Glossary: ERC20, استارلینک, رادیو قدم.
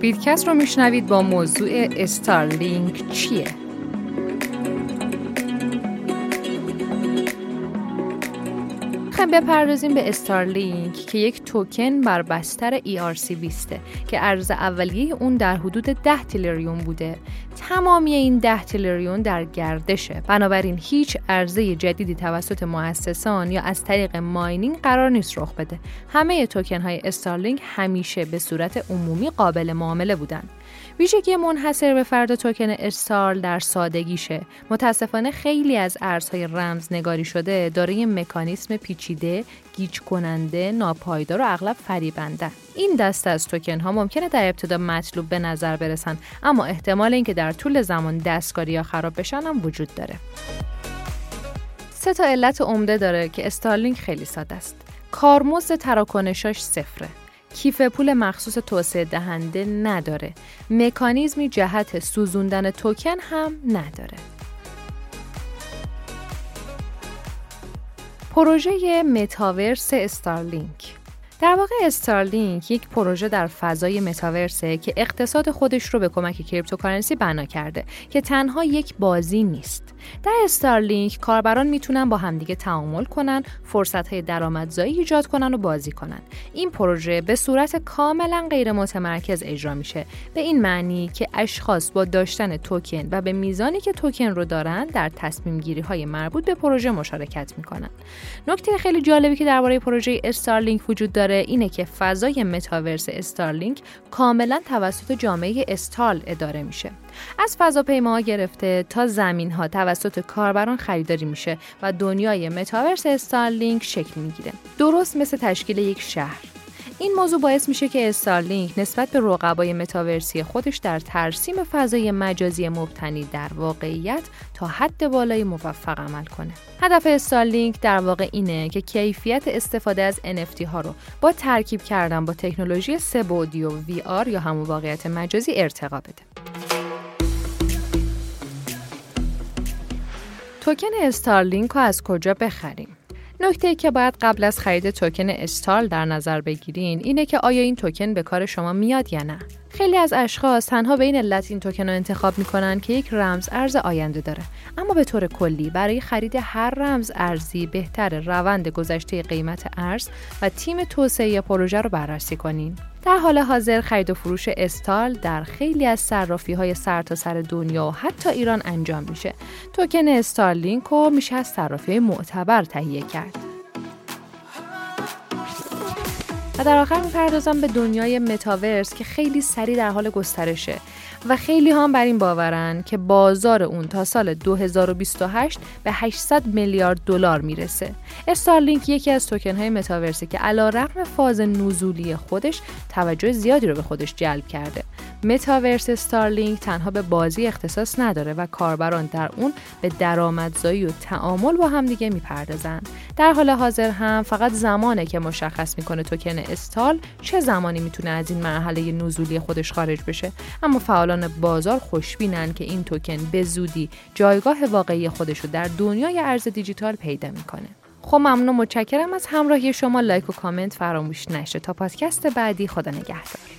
بیتکست رو میشنوید با موضوع استارلینک چیه؟ بپردازیم به استارلینک که یک توکن بر بستر ERC20 که ارز اولیه اون در حدود 10 تریلیون بوده. تمامی این 10 تریلیون در گردشه، بنابراین هیچ ارزه جدیدی توسط مؤسسان یا از طریق ماینینگ قرار نیست رخ بده. همه توکن های استارلینک همیشه به صورت عمومی قابل معامله بودن. ویژگی منحصر به فرد توکن استارل در سادگیشه. متاسفانه خیلی از ارزهای رمزنگاری شده دارای مکانیسم پیچیده، گیج کننده، ناپایدار و اغلب فریبنده. این دسته از توکن ها ممکنه در ابتدا مطلوب به نظر برسن، اما احتمال اینکه در طول زمان دستکاری یا خراب بشن هم وجود داره. 3 علت عمده داره که استارلینک خیلی ساده است. کارمزد تراکنشاش صفره. کیف پول مخصوص توسعه دهنده نداره. مکانیزمی جهت سوزوندن توکن هم نداره. پروژه متاورس استارلینک. در واقع استارلینک یک پروژه در فضای متاورسه که اقتصاد خودش رو به کمک کریپتوکارنسی بنا کرده که تنها یک بازی نیست. در استارلینک کاربران میتونن با همدیگه تعامل کنن، فرصت‌های درآمدزایی ایجاد کنن و بازی کنن. این پروژه به صورت کاملا غیر متمرکز اجرا میشه، به این معنی که اشخاص با داشتن توکن و به میزانی که توکن رو دارن در تصمیم‌گیری‌های مربوط به پروژه مشارکت میکنن. نکته خیلی جالبی که درباره پروژه استارلینک وجود داره اینه که فضای متاورس استارلینک کاملا توسط جامعه استارل اداره میشه. از فضاپیماها گرفته تا زمینها توسط کاربران خریداری میشه و دنیای متاورس استارلینک شکل میگیره. درست مثل تشکیل یک شهر. این موضوع باعث میشه که استارلینک نسبت به رقبای متاورسی خودش در ترسیم فضای مجازی مبتنی در واقعیت تا حد بالای موفق عمل کنه. هدف استارلینک در واقع اینه که کیفیت استفاده از NFT ها رو با ترکیب کردن با تکنولوژی 3 بعدی و VR یا همون واقعیت مجازی ارتقا بده. توکن استارلینک رو از کجا بخریم؟ نکته‌ای که باید قبل از خرید توکن استارل در نظر بگیرین اینه که آیا این توکن به کار شما میاد یا نه. خیلی از اشخاص تنها به این علت این توکن رو انتخاب میکنن که یک رمز ارز آینده داره، اما به طور کلی برای خرید هر رمز ارزی بهتر روند گذشته قیمت ارز و تیم توسعه پروژه رو بررسی کنین. در حال حاضر خرید و فروش استارل در خیلی از صرافی‌های سرتاسر دنیا و حتی ایران انجام میشه. توکن استارلینک رو میشه از صرافی‌های معتبر تهیه کرد. و در آخر می‌پردازم به دنیای متاورس که خیلی سریع در حال گسترشه و خیلی هم بر این باورن که بازار اون تا سال 2028 به 800 میلیارد دلار میرسه. استارلینک یکی از توکن‌های متاورسه که علی‌رغم فاز نزولی خودش توجه زیادی رو به خودش جلب کرده. متاورس استارلینک تنها به بازی اختصاص نداره و کاربران در اون به درآمدزایی و تعامل با همدیگه میپردازن. در حال حاضر هم فقط زمانه که مشخص میکنه توکن استارل چه زمانی میتونه از این مرحله نزولی خودش خارج بشه، اما فعالان بازار خوشبینن که این توکن به زودی جایگاه واقعی خودش رو در دنیای ارز دیجیتال پیدا میکنه. خب ممنون، متشکرم از همراهی شما. لایک و کامنت فراموش نشه. تا پادکست بعدی، خدا نگهدار.